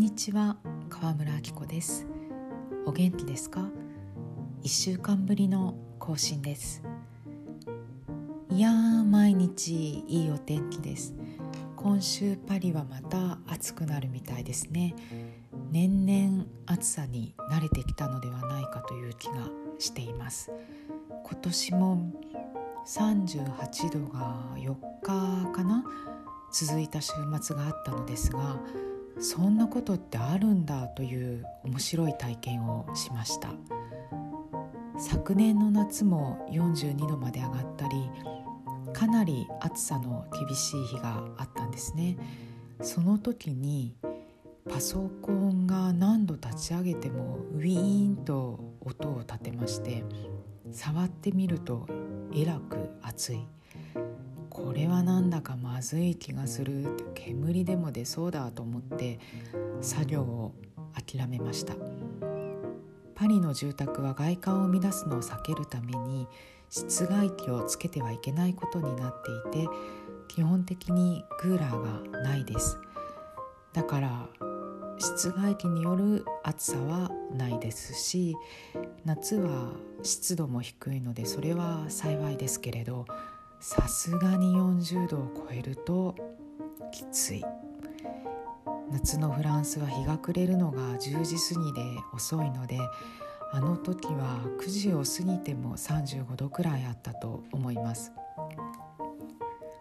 にちは、川村明子です。お元気ですか？1週間ぶりの更新です。いやー、毎日いいお天気です。今週パリはまた暑くなるみたいですね。年々暑さに慣れてきたのではないかという気がしています。今年も38度が4日かな続いた週末があったのですが、そんなことってあるんだという面白い体験をしました。昨年の夏も42度まで上がったり、かなり暑さの厳しい日があったんですね。その時にパソコンが何度立ち上げてもウィーンと音を立てまして、触ってみるとえらく暑い。これはなんだかまずい気がする、煙でも出そうだと思って作業を諦めました。パリの住宅は外観を乱すのを避けるために室外機をつけてはいけないことになっていて、基本的にクーラーがないです。だから室外機による暑さはないですし、夏は湿度も低いのでそれは幸いですけれど、さすがに40度を超えるときつい。夏のフランスは日が暮れるのが10時過ぎで遅いので、あの時は9時を過ぎても35度くらいあったと思います。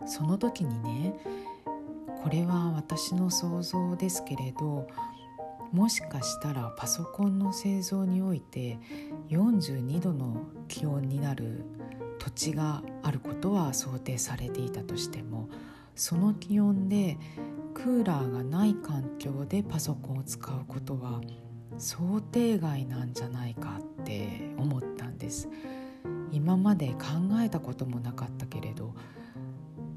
その時にね、これは私の想像ですけれど、もしかしたらパソコンの製造において42度の気温になる土地があることは想定されていたとしても、その気温でクーラーがない環境でパソコンを使うことは想定外なんじゃないかって思ったんです。今まで考えたこともなかったけれど、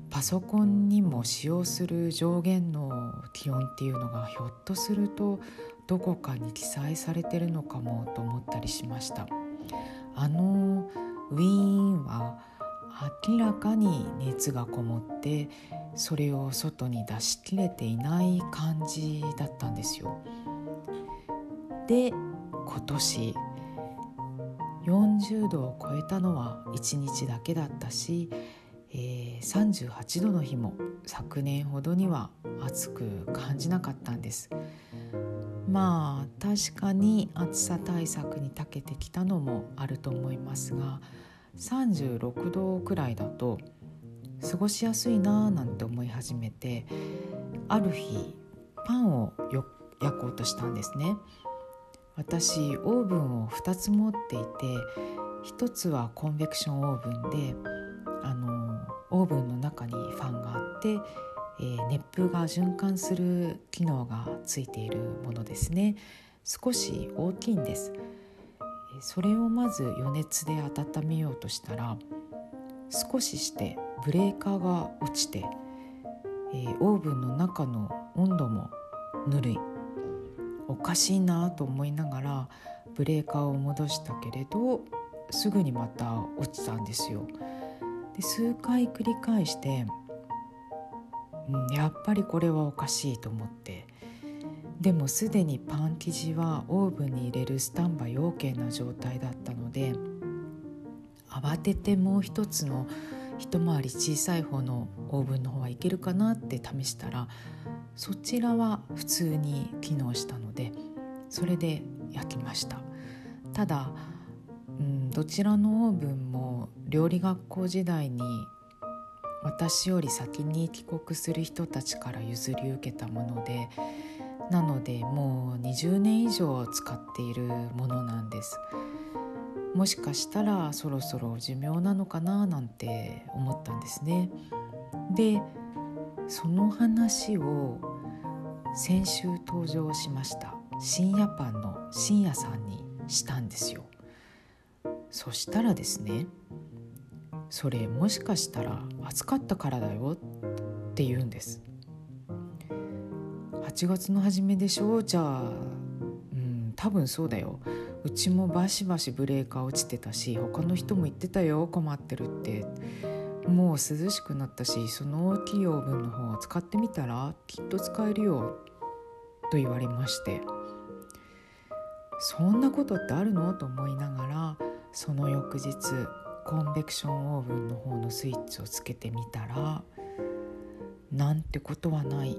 パソコンにも使用する上限の気温っていうのがひょっとするとどこかに記載されてるのかもと思ったりしました。あのウィーンは明らかに熱がこもって、それを外に出しきれていない感じだったんですよ。で、今年40度を超えたのは1日だけだったし、38度の日も昨年ほどには暑く感じなかったんです。まあ確かに暑さ対策に長けてきたのもあると思いますが、36度くらいだと過ごしやすいななんて思い始めて、ある日パンを焼こうとしたんですね。私オーブンを2つ持っていて、1つはコンベクションオーブンで、オーブンの中にファンがあって、熱風が循環する機能がついているものですね。少し大きいんです。それをまず余熱で温めようとしたら、少ししてブレーカーが落ちて、オーブンの中の温度もぬるい。おかしいなと思いながらブレーカーを戻したけれど、すぐにまた落ちたんですよ。で、数回繰り返して、やっぱりこれはおかしいと思って、でもすでにパン生地はオーブンに入れるスタンバイ OK な状態だったので、慌ててもう一つの一回り小さい方のオーブンの方はいけるかなって試したら、そちらは普通に機能したので、それで焼きました。ただどちらのオーブンも料理学校時代に私より先に帰国する人たちから譲り受けたもので、なのでもう20年以上使っているものなんです。もしかしたらそろそろ寿命なのかななんて思ったんですね。で、その話を先週登場しましたシンヤパンのシンヤさんにしたんですよ。そしたらですね、それもしかしたら暑かったからだよって言うんです。8月の初めでしょう。じゃあ、多分そうだよ。うちもバシバシブレーカー落ちてたし、他の人も言ってたよ、困ってるって。もう涼しくなったし、その大きいオーブンの方を使ってみたらきっと使えるよと言われまして、そんなことってあるのと思いながら、その翌日コンベクションオーブンの方のスイッチをつけてみたら、なんてことはない、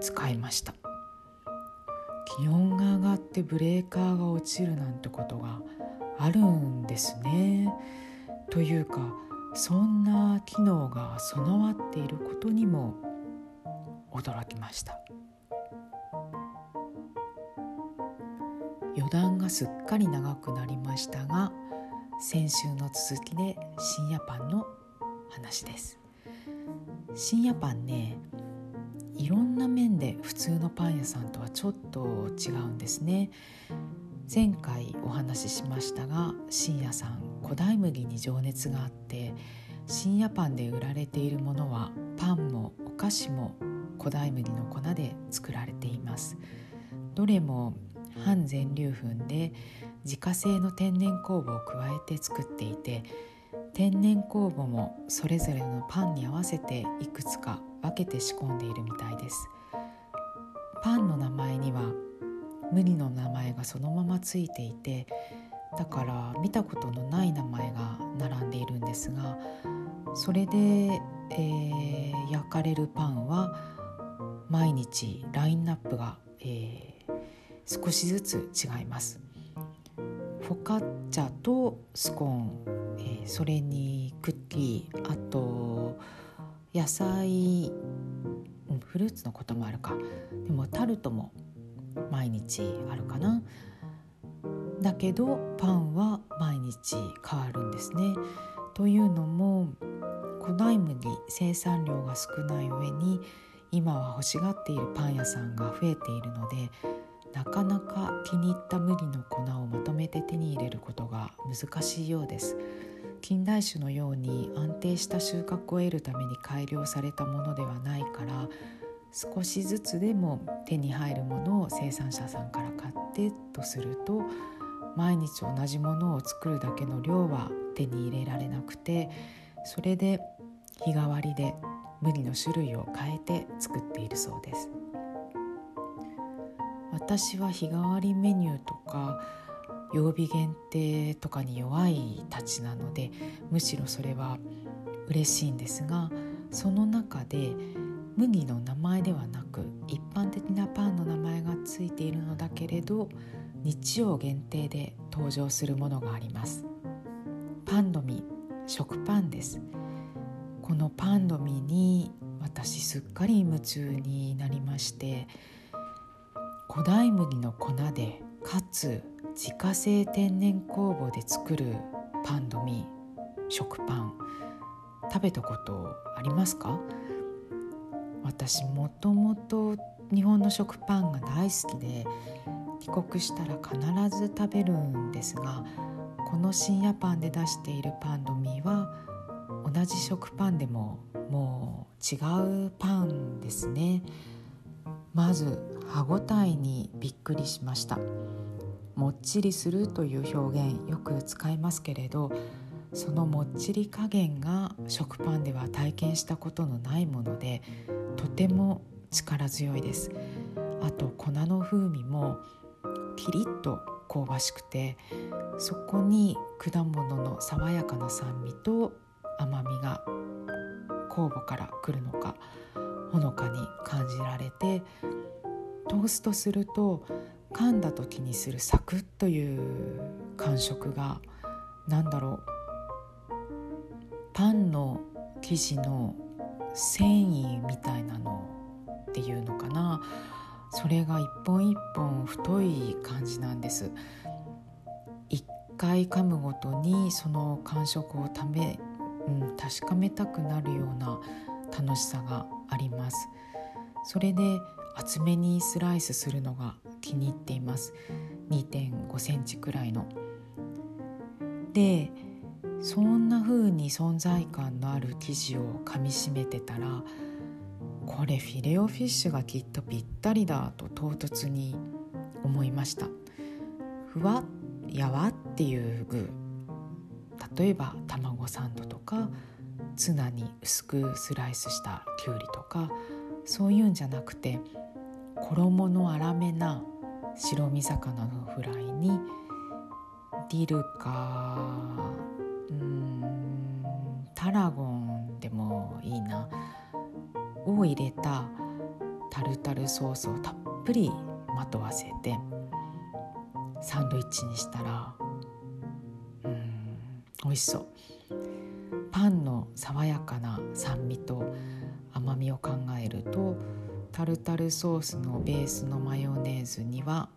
使いました。気温が上がってブレーカーが落ちるなんてことがあるんですね。というか、そんな機能が備わっていることにも驚きました。余談がすっかり長くなりましたが、先週の続きでシンヤパンの話です。シンヤパンね、いろんな面で普通のパン屋さんとはちょっと違うんですね。前回お話ししましたが、深夜さん、古代麦に情熱があって、深夜パンで売られているものはパンもお菓子も古代麦の粉で作られています。どれも半全粒粉で自家製の天然酵母を加えて作っていて、天然酵母もそれぞれのパンに合わせていくつか分けて仕込んでいるみたいです。パンの名前には麦の名前がそのままついていて、だから見たことのない名前が並んでいるんですが、それで、焼かれるパンは毎日ラインナップが、少しずつ違います。フォカッチャとスコーン、それにクッキー、あと野菜、フルーツのこともあるか、でもタルトも毎日あるかな。だけどパンは毎日変わるんですね。というのも、古代麦生産量が少ない上に、今は欲しがっているパン屋さんが増えているので、なかなか気に入った麦の粉をまとめて手に入れることが難しいようです。近代種のように安定した収穫を得るために改良されたものではないから、少しずつでも手に入るものを生産者さんから買ってとすると、毎日同じものを作るだけの量は手に入れられなくて、それで日替わりで麦の種類を変えて作っているそうです。私は日替わりメニューとか曜日限定とかに弱いたちなので、むしろそれは嬉しいんですが、その中で麦の名前ではなく一般的なパンの名前がついているのだけれど、日曜限定で登場するものがあります。パンドミ、食パンです。このパンドミに私すっかり夢中になりまして、古代麦の粉でかつ自家製天然酵母で作るパンドミ、食パン、食べたことありますか？私もともと日本の食パンが大好きで、帰国したら必ず食べるんですが、このシンヤパンで出しているパンドミは同じ食パンでももう違うパンですね。まず歯ごたえにびっくりしました。もっちりするという表現よく使いますけれど、そのもっちり加減が食パンでは体験したことのないもので、とても力強いです。あと粉の風味もキリッと香ばしくて、そこに果物の爽やかな酸味と甘みが酵母からくるのかほのかに感じられて、トーストすると噛んだ時にするサクッという感触が、なんだろう、パンの生地の繊維みたいなのっていうのかな、それが一本一本太い感じなんです。一回噛むごとにその感触を確かめたくなるような楽しさがあります。それで厚めにスライスするのが気に入っています。 2.5 センチくらいので、そんな風に存在感のある生地をかみしめてたら、これフィレオフィッシュがきっとぴったりだと唐突に思いました。ふわやわっていう具、例えば卵サンドとかツナに薄くスライスしたきゅうりとか、そういうんじゃなくて、衣の粗めな白身魚のフライにディルかタラゴンでもいいなを入れたタルタルソースをたっぷりまとわせてサンドイッチにしたら美味しそう。パンの爽やかな酸味と甘みを考えるとタルタルソースのベースのマヨネーズには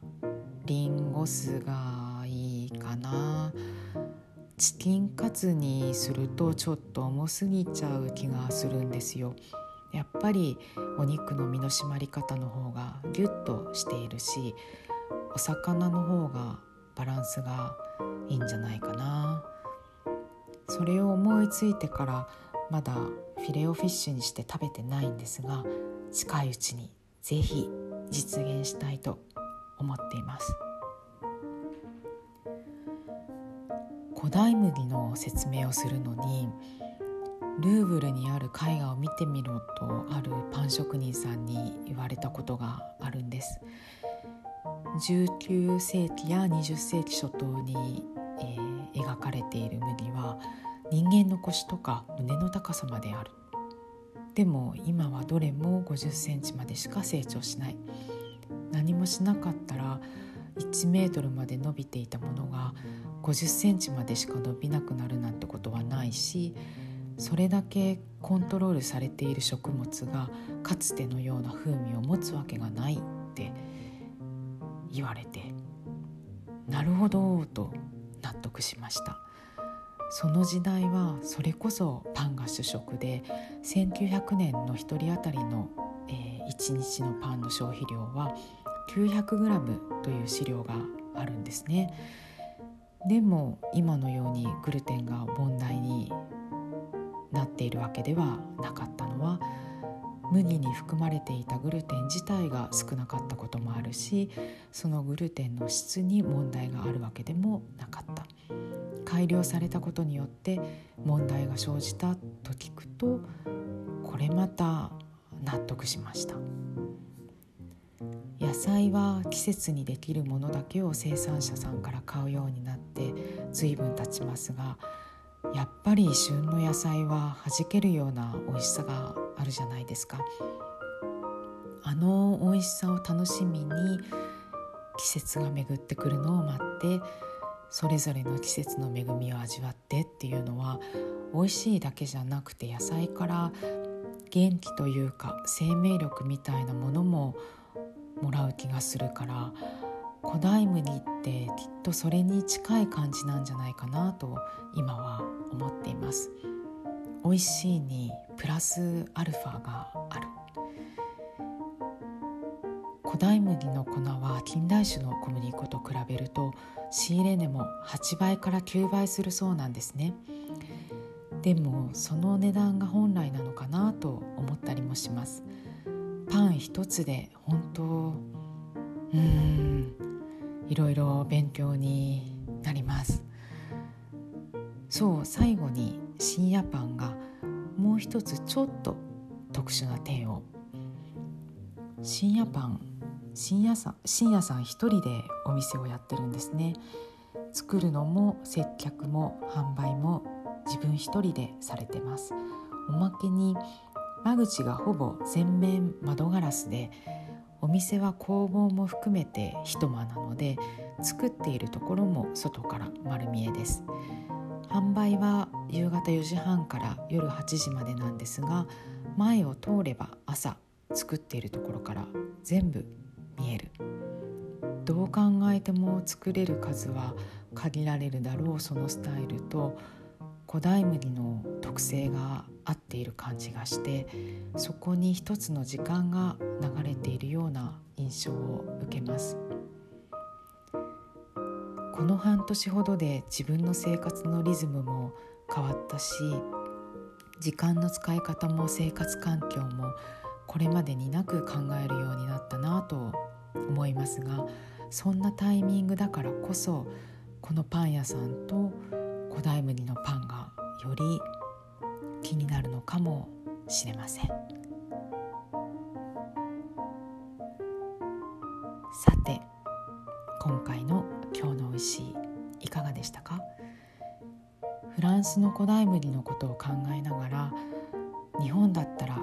リンゴ酢がいいかな。チキンカツにするとちょっと重すぎちゃう気がするんですよ。やっぱりお肉の身の締まり方の方がギュッとしているし、お魚の方がバランスがいいんじゃないかな。それを思いついてからまだフィレオフィッシュにして食べてないんですが、近いうちにぜひ実現したいと思っています。古代麦の説明をするのにルーブルにある絵画を見てみろとあるパン職人さんに言われたことがあるんです。19世紀や20世紀初頭に、描かれている麦は人間の腰とか胸の高さまである。でも今はどれも50センチまでしか成長しない。何もしなかったら1メートルまで伸びていたものが50センチまでしか伸びなくなるなんてことはないし、それだけコントロールされている食物がかつてのような風味を持つわけがないって言われて、なるほどと納得しました。その時代はそれこそパンが主食で、1900年の1人当たりの、1日のパンの消費量は 900g という資料があるんですね。でも今のようにグルテンが問題になっているわけではなかったのは、麦に含まれていたグルテン自体が少なかったこともあるし、そのグルテンの質に問題があるわけでもなかった。改良されたことによって問題が生じたと聞くと、これまた納得しました。野菜は季節にできるものだけを生産者さんから買うようになって随分経ちますが、やっぱり旬の野菜は弾けるような美味しさがあるじゃないですか。あの美味しさを楽しみに季節が巡ってくるのを待って、それぞれの季節の恵みを味わってっていうのは、美味しいだけじゃなくて野菜から元気というか生命力みたいなものももらう気がするから、古代麦ってきっとそれに近い感じなんじゃないかなと今は思っています。美味しいにプラスアルファがある。古代麦の粉は近代種の小麦粉と比べると仕入れ値も8倍から9倍するそうなんですね。でもその値段が本来なのかなと思ったりもします。パン一つで本当いろいろ勉強になります。そう、最後にシンヤパンがもう一つちょっと特殊な点を、シンヤさん一人でお店をやってるんですね。作るのも接客も販売も自分一人でされてます。おまけに間口がほぼ全面窓ガラスで、お店は工房も含めて一間なので、作っているところも外から丸見えです。販売は夕方4時半から夜8時までなんですが、前を通れば朝作っているところから全部見える。どう考えても作れる数は限られるだろう、そのスタイルと古代麦の特性が合っている感じがして、そこに一つの時間が流れているような印象を受けます。この半年ほどで自分の生活のリズムも変わったし、時間の使い方も生活環境もこれまでになく考えるようになったなと思いますが、そんなタイミングだからこそこのパン屋さんと古代麦のパンがより気になるのかもしれません。さて、今回の今日の美味しいいかがでしたか？フランスの古代ぶりのことを考えながら、日本だったら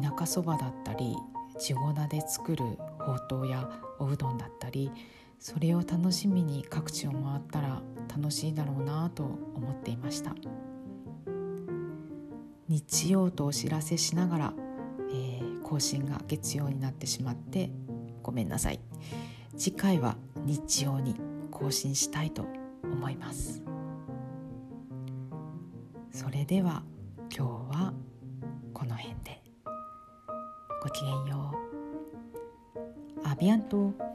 田舎そばだったり地粉で作るほうとうやおうどんだったり、それを楽しみに各地を回ったら楽しいだろうなと思っていました。日曜とお知らせしながら、更新が月曜になってしまってごめんなさい。次回は日曜に更新したいと思います。それでは今日はこの辺で。ごきげんよう。アビアント。